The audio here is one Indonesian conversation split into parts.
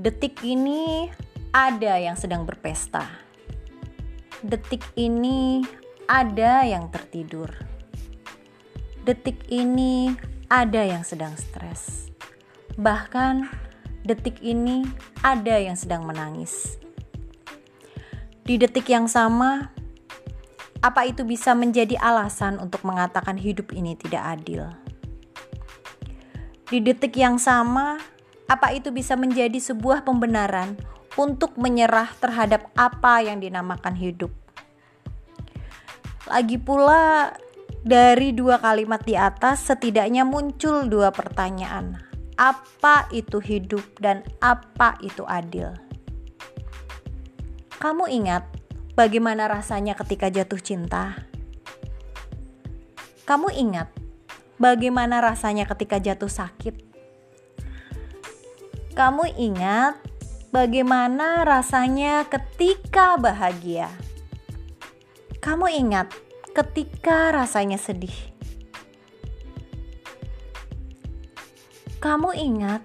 Detik ini ada yang sedang berpesta. Detik ini ada yang tertidur. Detik ini ada yang sedang stres. Bahkan detik ini ada yang sedang menangis. Di detik yang sama, apa itu bisa menjadi alasan untuk mengatakan hidup ini tidak adil? Di detik yang sama, apa itu bisa menjadi sebuah pembenaran untuk menyerah terhadap apa yang dinamakan hidup? Lagi pula, dari dua kalimat di atas setidaknya muncul dua pertanyaan. Apa itu hidup dan apa itu adil? Kamu ingat bagaimana rasanya ketika jatuh cinta? Kamu ingat bagaimana rasanya ketika jatuh sakit? Kamu ingat bagaimana rasanya ketika bahagia? Kamu ingat ketika rasanya sedih? Kamu ingat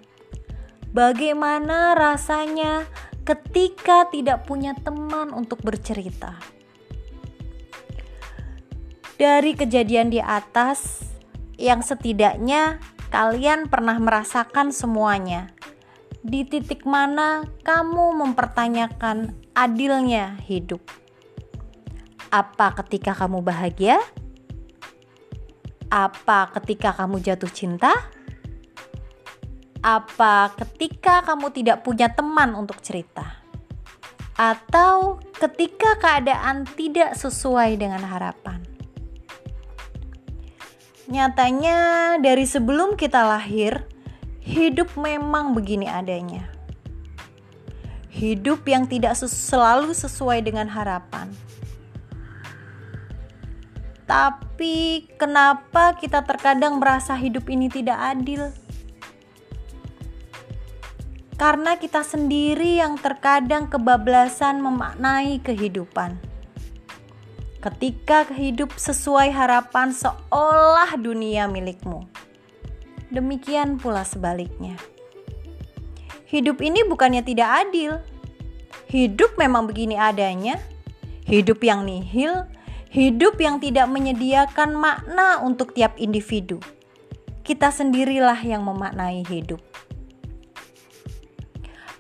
bagaimana rasanya ketika tidak punya teman untuk bercerita? Dari kejadian di atas, yang setidaknya kalian pernah merasakan semuanya. Di titik mana kamu mempertanyakan adilnya hidup? Apa ketika kamu bahagia? Apa ketika kamu jatuh cinta? Apa ketika kamu tidak punya teman untuk cerita? Atau ketika keadaan tidak sesuai dengan harapan? Nyatanya dari sebelum kita lahir, hidup memang begini adanya. Hidup yang tidak selalu sesuai dengan harapan. Tapi kenapa kita terkadang merasa hidup ini tidak adil? Karena kita sendiri yang terkadang kebablasan memaknai kehidupan. Ketika hidup sesuai harapan seolah dunia milikmu. Demikian pula sebaliknya. Hidup ini bukannya tidak adil. Hidup memang begini adanya. Hidup yang nihil. Hidup yang tidak menyediakan makna untuk tiap individu. Kita sendirilah yang memaknai hidup.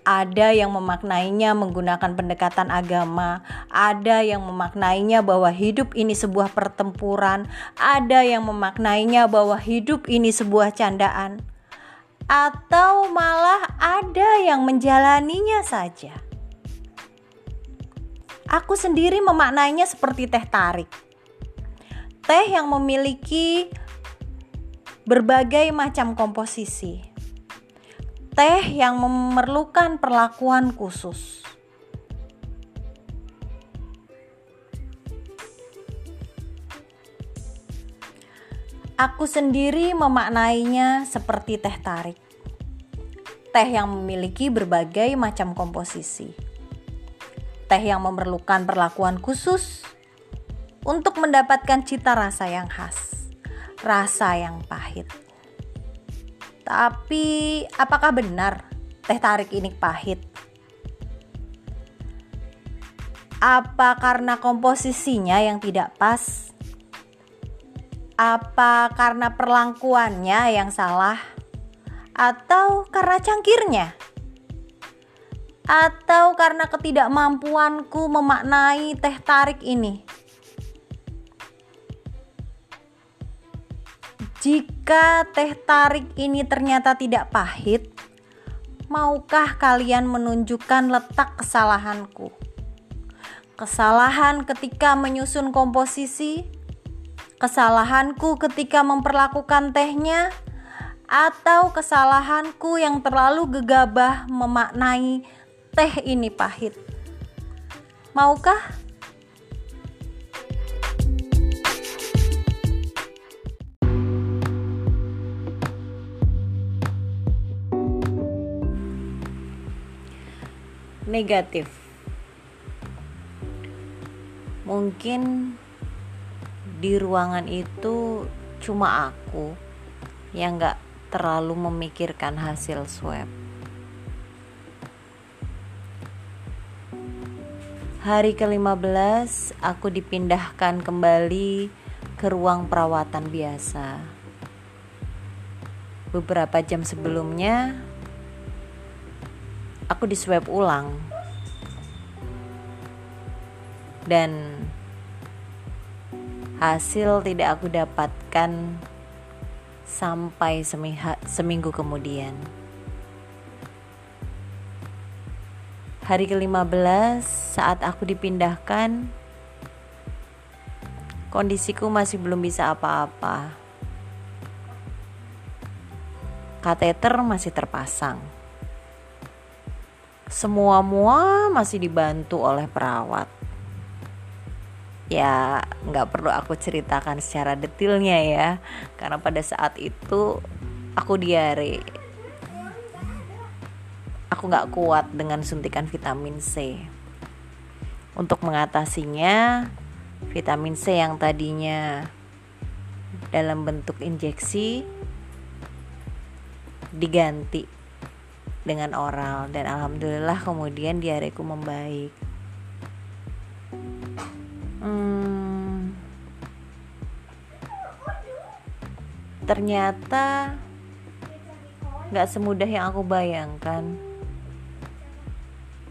Ada yang memaknainya menggunakan pendekatan agama, ada yang memaknainya bahwa hidup ini sebuah pertempuran, ada yang memaknainya bahwa hidup ini sebuah candaan, atau malah ada yang menjalaninya saja. Aku sendiri memaknainya seperti teh tarik. Teh yang memiliki berbagai macam komposisi. Teh yang memerlukan perlakuan khusus. Aku sendiri memaknainya seperti teh tarik. Teh yang memiliki berbagai macam komposisi. Teh yang memerlukan perlakuan khusus untuk mendapatkan cita rasa yang khas, rasa yang pahit. Tapi apakah benar teh tarik ini pahit? Apa karena komposisinya yang tidak pas? Apa karena perlakuannya yang salah? Atau karena cangkirnya? Atau karena ketidakmampuanku memaknai teh tarik ini? Jika teh tarik ini ternyata tidak pahit, maukah kalian menunjukkan letak kesalahanku? Kesalahan ketika menyusun komposisi, kesalahanku ketika memperlakukan tehnya, atau kesalahanku yang terlalu gegabah memaknai teh ini pahit? Maukah? Negatif. Mungkin di ruangan itu cuma aku yang gak terlalu memikirkan hasil swab. Hari ke-15 aku dipindahkan kembali ke ruang perawatan biasa. Beberapa jam sebelumnya aku diswab ulang. Dan hasil tidak aku dapatkan sampai seminggu kemudian. Hari ke-15 saat aku dipindahkan, kondisiku masih belum bisa apa-apa. Kateter masih terpasang. Semua-mua masih dibantu oleh perawat. Ya, gak perlu aku ceritakan secara detailnya ya, karena pada saat itu aku diare. Aku gak kuat dengan suntikan vitamin C. Untuk mengatasinya, vitamin C yang tadinya dalam bentuk injeksi diganti dengan oral. Dan alhamdulillah kemudian diareku membaik. Ternyata gak semudah yang aku bayangkan.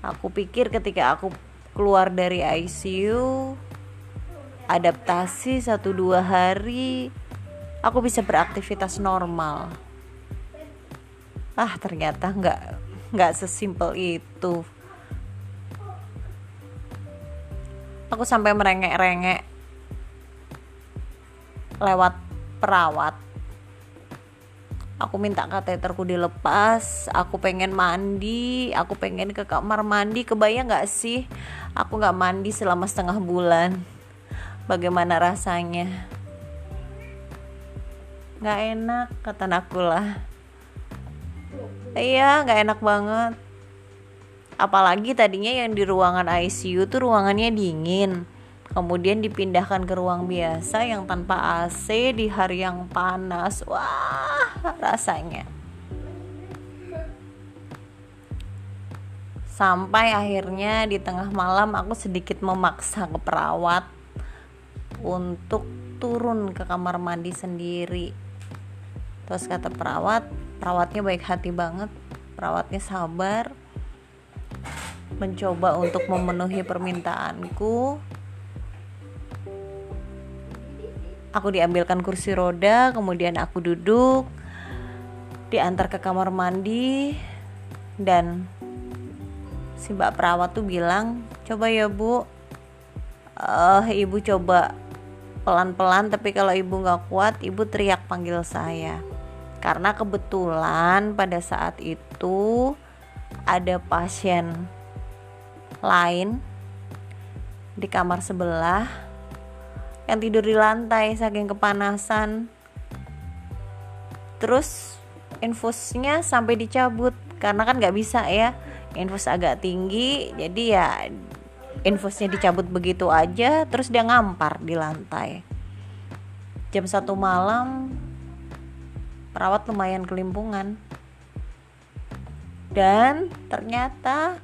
Aku pikir ketika aku keluar dari ICU, adaptasi 1-2 hari, aku bisa beraktivitas normal. Ternyata gak sesimpel itu. Aku sampai merengek-rengek lewat perawat. Aku minta kateterku dilepas, aku pengen mandi, aku pengen ke kamar mandi. Kebayang gak sih, aku gak mandi selama 1/2 bulan. Bagaimana rasanya? Gak enak, kata Nakula. Iya, gak enak banget. Apalagi tadinya yang di ruangan ICU tuh ruangannya dingin. Kemudian dipindahkan ke ruang biasa yang tanpa AC di hari yang panas. Wah, rasanya. Sampai akhirnya di tengah malam aku sedikit memaksa ke perawat untuk turun ke kamar mandi sendiri. Terus kata perawat, perawatnya baik hati banget. Perawatnya sabar, mencoba untuk memenuhi permintaanku. Aku diambilkan kursi roda, kemudian aku duduk, diantar ke kamar mandi, dan si mbak perawat tuh bilang, "Coba ya bu, ibu coba pelan-pelan, tapi kalau ibu gak kuat, ibu teriak panggil saya." Karena kebetulan pada saat itu ada pasien lain di kamar sebelah yang tidur di lantai saking kepanasan. Terus infusnya sampai dicabut, karena kan gak bisa ya, infus agak tinggi. Jadi ya infusnya dicabut begitu aja. Terus dia ngampar di lantai. Jam 1 malam perawat lumayan kelimpungan. Dan ternyata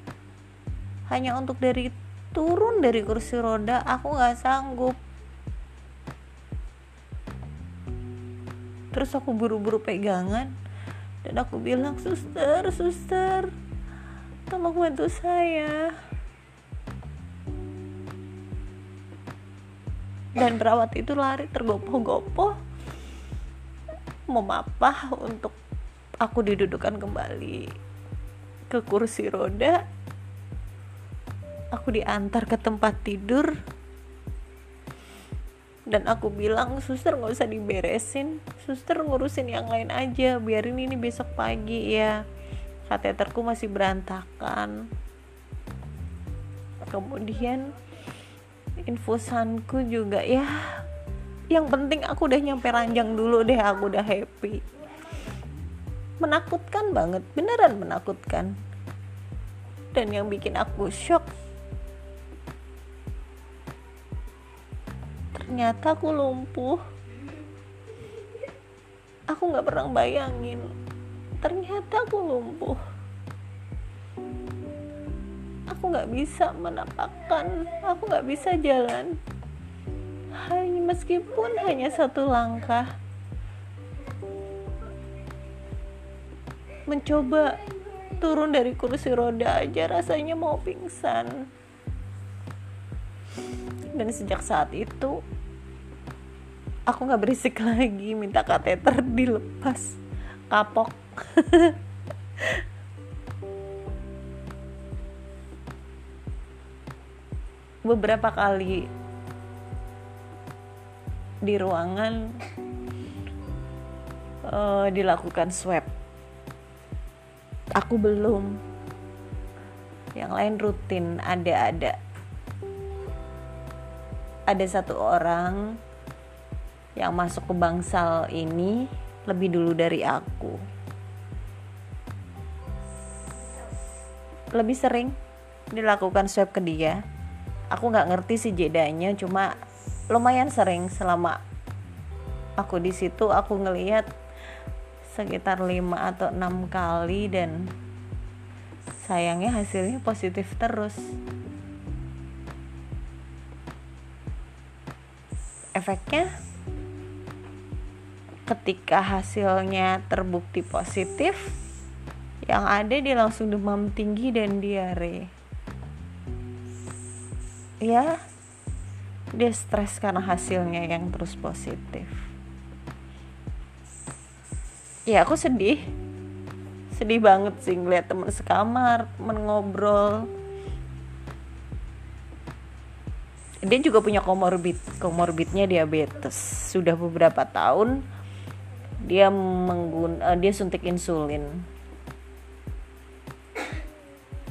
hanya untuk dari turun dari kursi roda aku gak sanggup. Terus aku buru-buru pegangan dan aku bilang, suster, tolong bantu saya. Dan perawat itu lari tergopoh-gopoh, memapah untuk aku didudukkan kembali ke kursi roda. Aku diantar ke tempat tidur. Dan aku bilang, "Suster gak usah diberesin, suster ngurusin yang lain aja, biarin ini besok pagi ya, kateterku masih berantakan." Kemudian infusanku juga ya. Yang penting aku udah nyampe ranjang dulu deh, aku udah happy. Menakutkan banget, beneran menakutkan. Dan yang bikin aku shock, ternyata aku lumpuh. Aku gak pernah bayangin ternyata aku lumpuh. Aku aku gak bisa menapakkan, aku gak bisa jalan meskipun hanya satu langkah. Mencoba turun dari kursi roda aja rasanya mau pingsan. Dan sejak saat itu aku gak berisik lagi minta kateter dilepas, kapok. Beberapa kali di ruangan dilakukan swab, aku belum, yang lain rutin ada satu orang yang masuk ke bangsal ini lebih dulu dari aku, lebih sering dilakukan swab ke dia. Aku nggak ngerti sih jedanya, cuma lumayan sering selama aku di situ. Aku ngelihat sekitar 5 atau 6 kali dan sayangnya hasilnya positif terus. Efeknya ketika hasilnya terbukti positif, yang ada dia langsung demam tinggi dan diare. Ya, dia stres karena hasilnya yang terus positif. Ya, aku sedih banget sih ngeliat temen sekamar, temen ngobrol. Dia juga punya komorbidnya diabetes. Sudah beberapa tahun dia suntik insulin.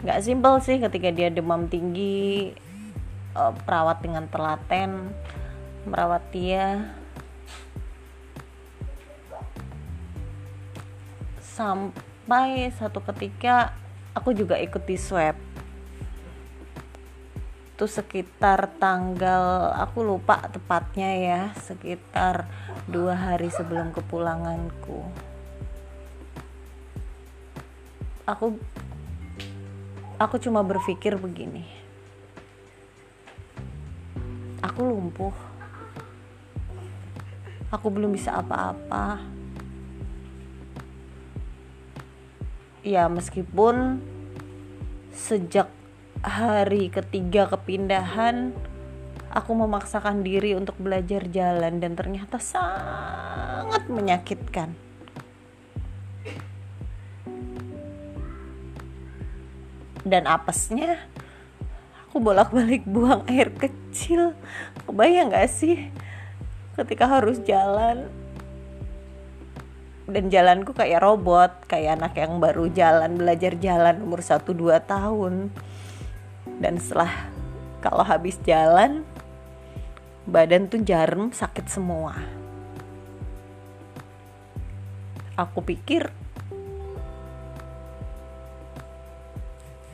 Gak simpel sih ketika dia demam tinggi, perawat dengan telaten merawat dia sampai satu ketika aku juga ikut di swab. Itu sekitar tanggal, aku lupa tepatnya ya, sekitar 2 hari sebelum kepulanganku. Aku cuma berpikir begini, aku lumpuh, aku belum bisa apa-apa. Ya, meskipun sejak hari ketiga kepindahan aku memaksakan diri untuk belajar jalan, dan ternyata sangat menyakitkan. Dan apesnya aku bolak-balik buang air kecil. Kebayang gak sih ketika harus jalan, dan jalanku kayak robot, kayak anak yang baru jalan, belajar jalan umur 1-2 tahun. Dan setelah kalau habis jalan, badan tuh jarem, sakit semua. Aku pikir,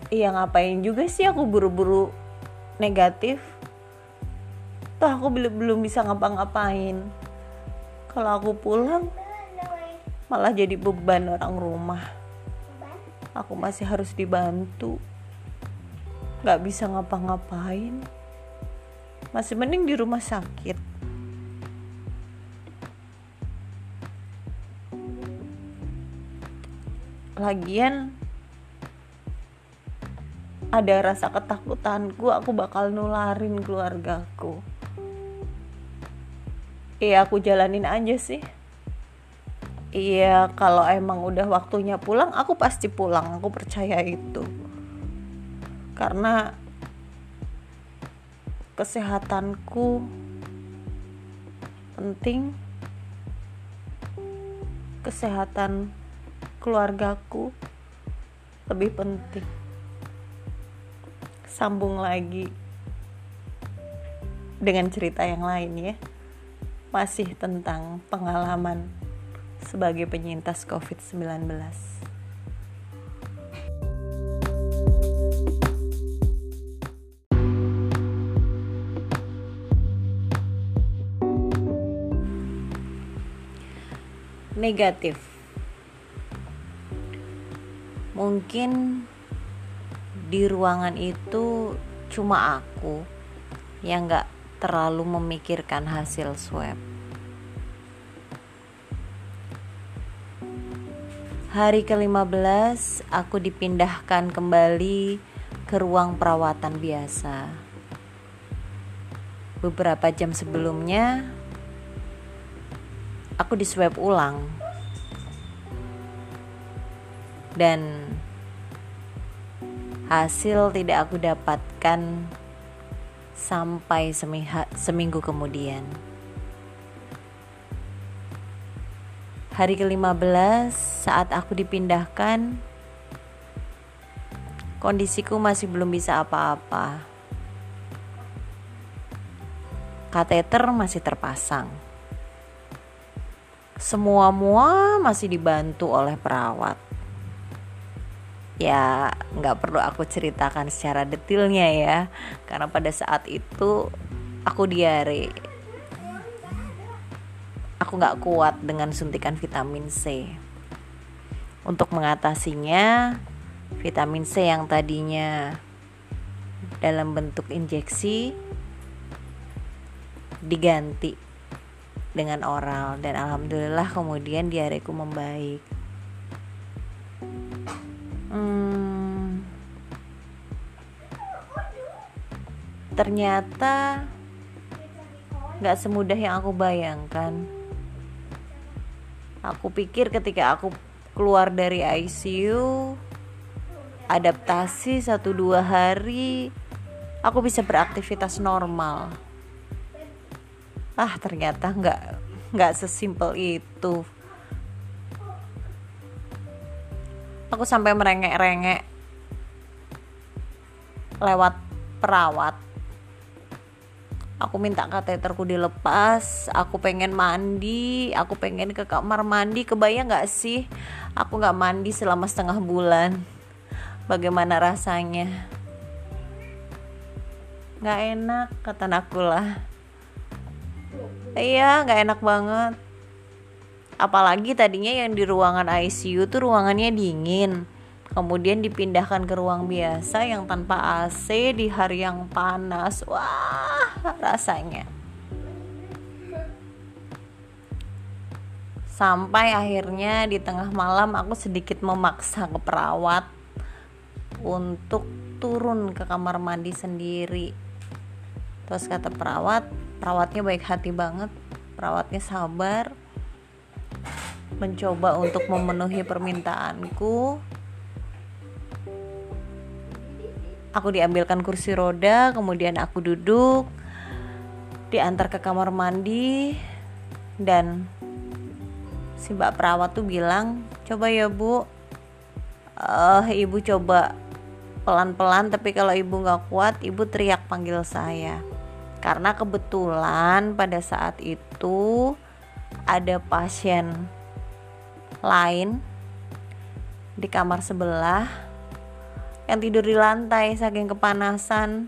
iya ngapain juga sih aku buru-buru negatif, tuh aku belum bisa ngapa-ngapain. Kalau aku pulang malah jadi beban orang rumah, aku masih harus dibantu, gak bisa ngapa-ngapain, masih mending di rumah sakit. Lagian ada rasa ketakutanku aku bakal nularin keluargaku. Iya, aku jalanin aja sih. Iya, kalau emang udah waktunya pulang, aku pasti pulang, aku percaya itu. Karena kesehatanku penting, kesehatan keluargaku lebih penting. Sambung lagi dengan cerita yang lain ya, masih tentang pengalaman sebagai penyintas COVID-19. Negatif. Mungkin di ruangan itu cuma aku yang gak terlalu memikirkan hasil swab. Hari ke-15 aku dipindahkan kembali ke ruang perawatan biasa. Beberapa jam sebelumnya aku di swab ulang, dan hasil tidak aku dapatkan sampai seminggu kemudian. Hari ke-15 saat aku dipindahkan, kondisiku masih belum bisa apa-apa. Kateter masih terpasang. Semua-mua masih dibantu oleh perawat. Ya, gak perlu aku ceritakan secara detailnya ya, karena pada saat itu aku diare. Aku gak kuat dengan suntikan vitamin C. Untuk mengatasinya, vitamin C yang tadinya dalam bentuk injeksi diganti dengan oral, dan alhamdulillah kemudian diareku membaik. Ternyata gak semudah yang aku bayangkan. Aku pikir ketika aku keluar dari ICU, adaptasi 1-2 hari, aku bisa beraktivitas normal. Ternyata gak sesimpel itu. Aku sampai merengek-rengek lewat perawat. Aku minta kateterku dilepas, aku pengen mandi, aku pengen ke kamar mandi. Kebayang gak sih aku gak mandi selama 1/2 bulan, bagaimana rasanya? Gak enak, kata Nakula. Iya, gak enak banget. Apalagi tadinya yang di ruangan ICU tuh ruangannya dingin, kemudian dipindahkan ke ruang biasa yang tanpa AC di hari yang panas. Wah, rasanya. Sampai akhirnya di tengah malam aku sedikit memaksa ke perawat untuk turun ke kamar mandi sendiri. Terus kata perawatnya baik hati banget. Perawatnya sabar, mencoba untuk memenuhi permintaanku. Aku diambilkan kursi roda, kemudian aku duduk, diantar ke kamar mandi, dan si mbak perawat tuh bilang, "Coba ya bu, ibu coba pelan-pelan, tapi kalau ibu gak kuat, ibu teriak panggil saya." Karena kebetulan pada saat itu ada pasien lain di kamar sebelah yang tidur di lantai saking kepanasan.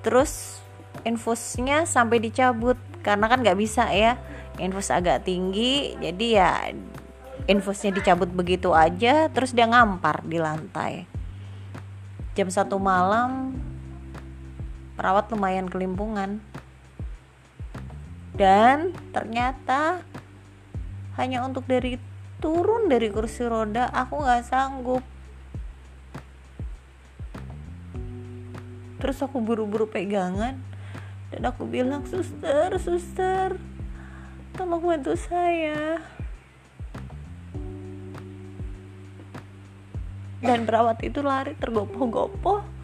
Terus infusnya sampai dicabut, karena kan gak bisa ya, infus agak tinggi. Jadi ya infusnya dicabut begitu aja. Terus dia ngampar di lantai. Jam 1 malam perawat lumayan kelimpungan, dan ternyata hanya untuk dari turun dari kursi roda aku gak sanggup. Terus aku buru-buru pegangan, dan aku bilang, Suster, tolong bantu saya." Dan perawat itu lari tergopoh-gopoh,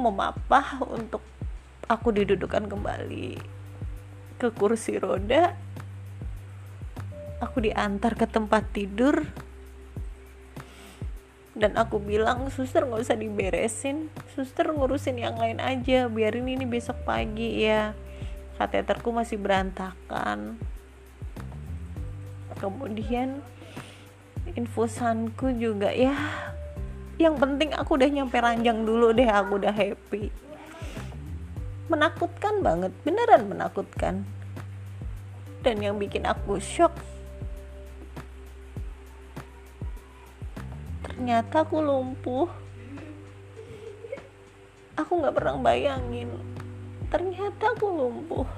memapah untuk aku didudukkan kembali ke kursi roda. Aku diantar ke tempat tidur, dan aku bilang, "Suster gak usah diberesin, suster ngurusin yang lain aja, biarin ini besok pagi ya, kateterku masih berantakan." Kemudian infusanku juga, ya yang penting aku udah nyampe ranjang dulu deh, aku udah happy. Menakutkan banget, beneran menakutkan. Dan yang bikin aku shock, ternyata aku lumpuh. Aku gak pernah bayangin ternyata aku lumpuh.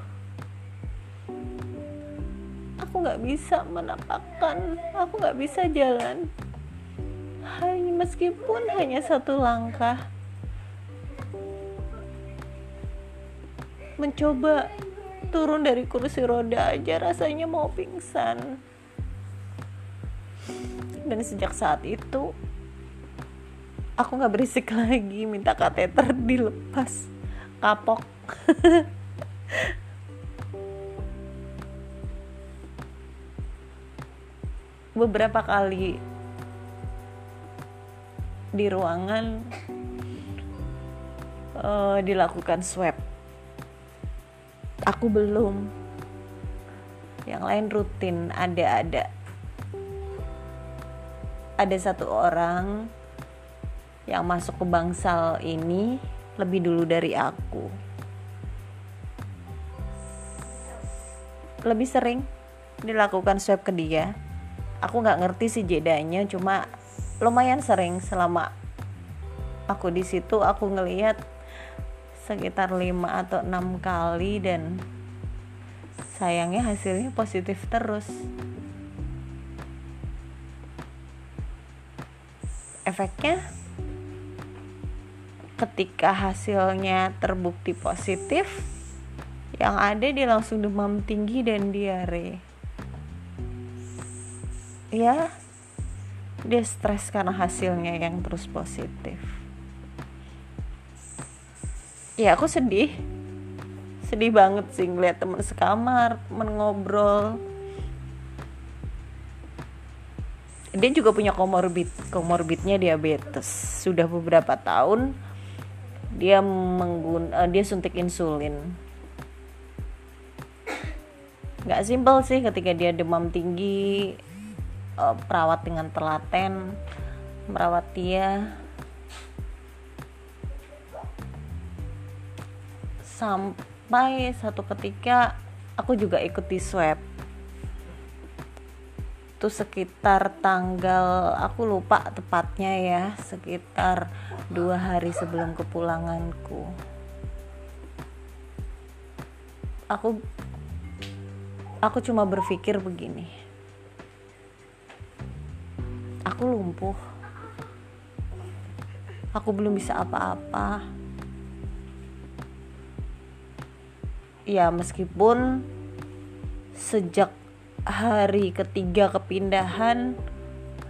Aku gak bisa menapakkan, aku gak bisa jalan, meskipun hanya satu langkah. Mencoba turun dari kursi roda aja rasanya mau pingsan. Dan sejak saat itu aku gak berisik lagi, minta kateter dilepas, kapok. Beberapa kali di ruangan dilakukan swab, aku belum. Yang lain rutin ada satu orang yang masuk ke bangsal ini lebih dulu dari aku, lebih sering dilakukan swab ke dia. Aku gak ngerti sih jedanya, cuma lumayan sering selama aku di situ. Aku ngelihat sekitar 5 atau 6 kali dan sayangnya hasilnya positif terus. Efeknya ketika hasilnya terbukti positif, yang ada dia langsung demam tinggi dan diare. Ya, dia stres karena hasilnya yang terus positif. Ya, aku sedih banget sih ngeliat temen sekamar, temen ngobrol. Dia juga punya komorbidnya diabetes. Sudah beberapa tahun dia suntik insulin. Gak simpel sih ketika dia demam tinggi. Perawat dengan telaten merawat dia sampai satu ketika aku juga ikut di swab. Itu sekitar tanggal, aku lupa tepatnya ya, sekitar 2 hari sebelum kepulanganku. Aku cuma berpikir begini, aku lumpuh, aku belum bisa apa-apa. Ya, meskipun sejak hari ketiga kepindahan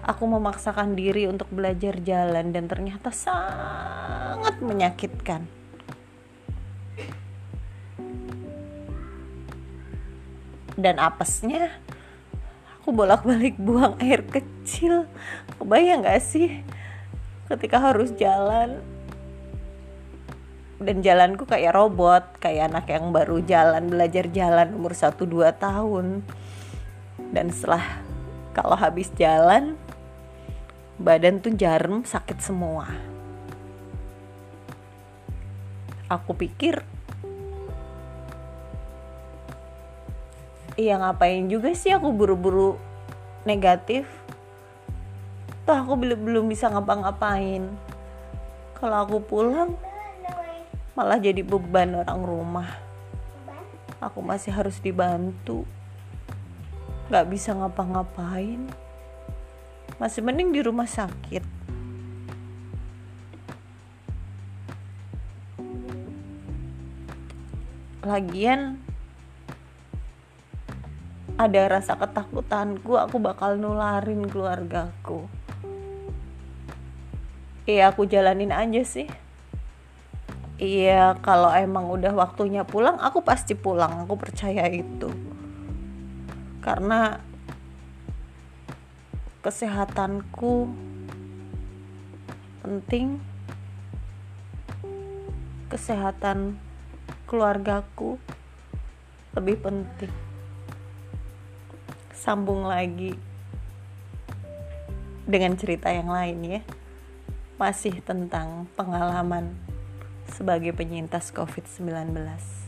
aku memaksakan diri untuk belajar jalan, dan ternyata sangat menyakitkan. Dan apesnya aku bolak-balik buang air kecil. Kebayang gak sih ketika harus jalan? Dan jalanku kayak robot, kayak anak yang baru belajar jalan umur 1-2 tahun. Dan setelah kalau habis jalan, badan tuh jarem, sakit semua. Aku pikir, iya ngapain juga sih aku buru-buru negatif. Tuh aku belum bisa ngapa-ngapain. Kalau aku pulang malah jadi beban orang rumah. Aku masih harus dibantu, gak bisa ngapa-ngapain. Masih mending di rumah sakit. Lagian ada rasa ketakutanku aku bakal nularin keluargaku. Iya, aku jalanin aja sih. Iya, kalau emang udah waktunya pulang, aku pasti pulang. Aku percaya itu. Karena kesehatanku penting. Kesehatan keluargaku lebih penting. Sambung lagi dengan cerita yang lain ya, masih tentang pengalaman sebagai penyintas COVID-19.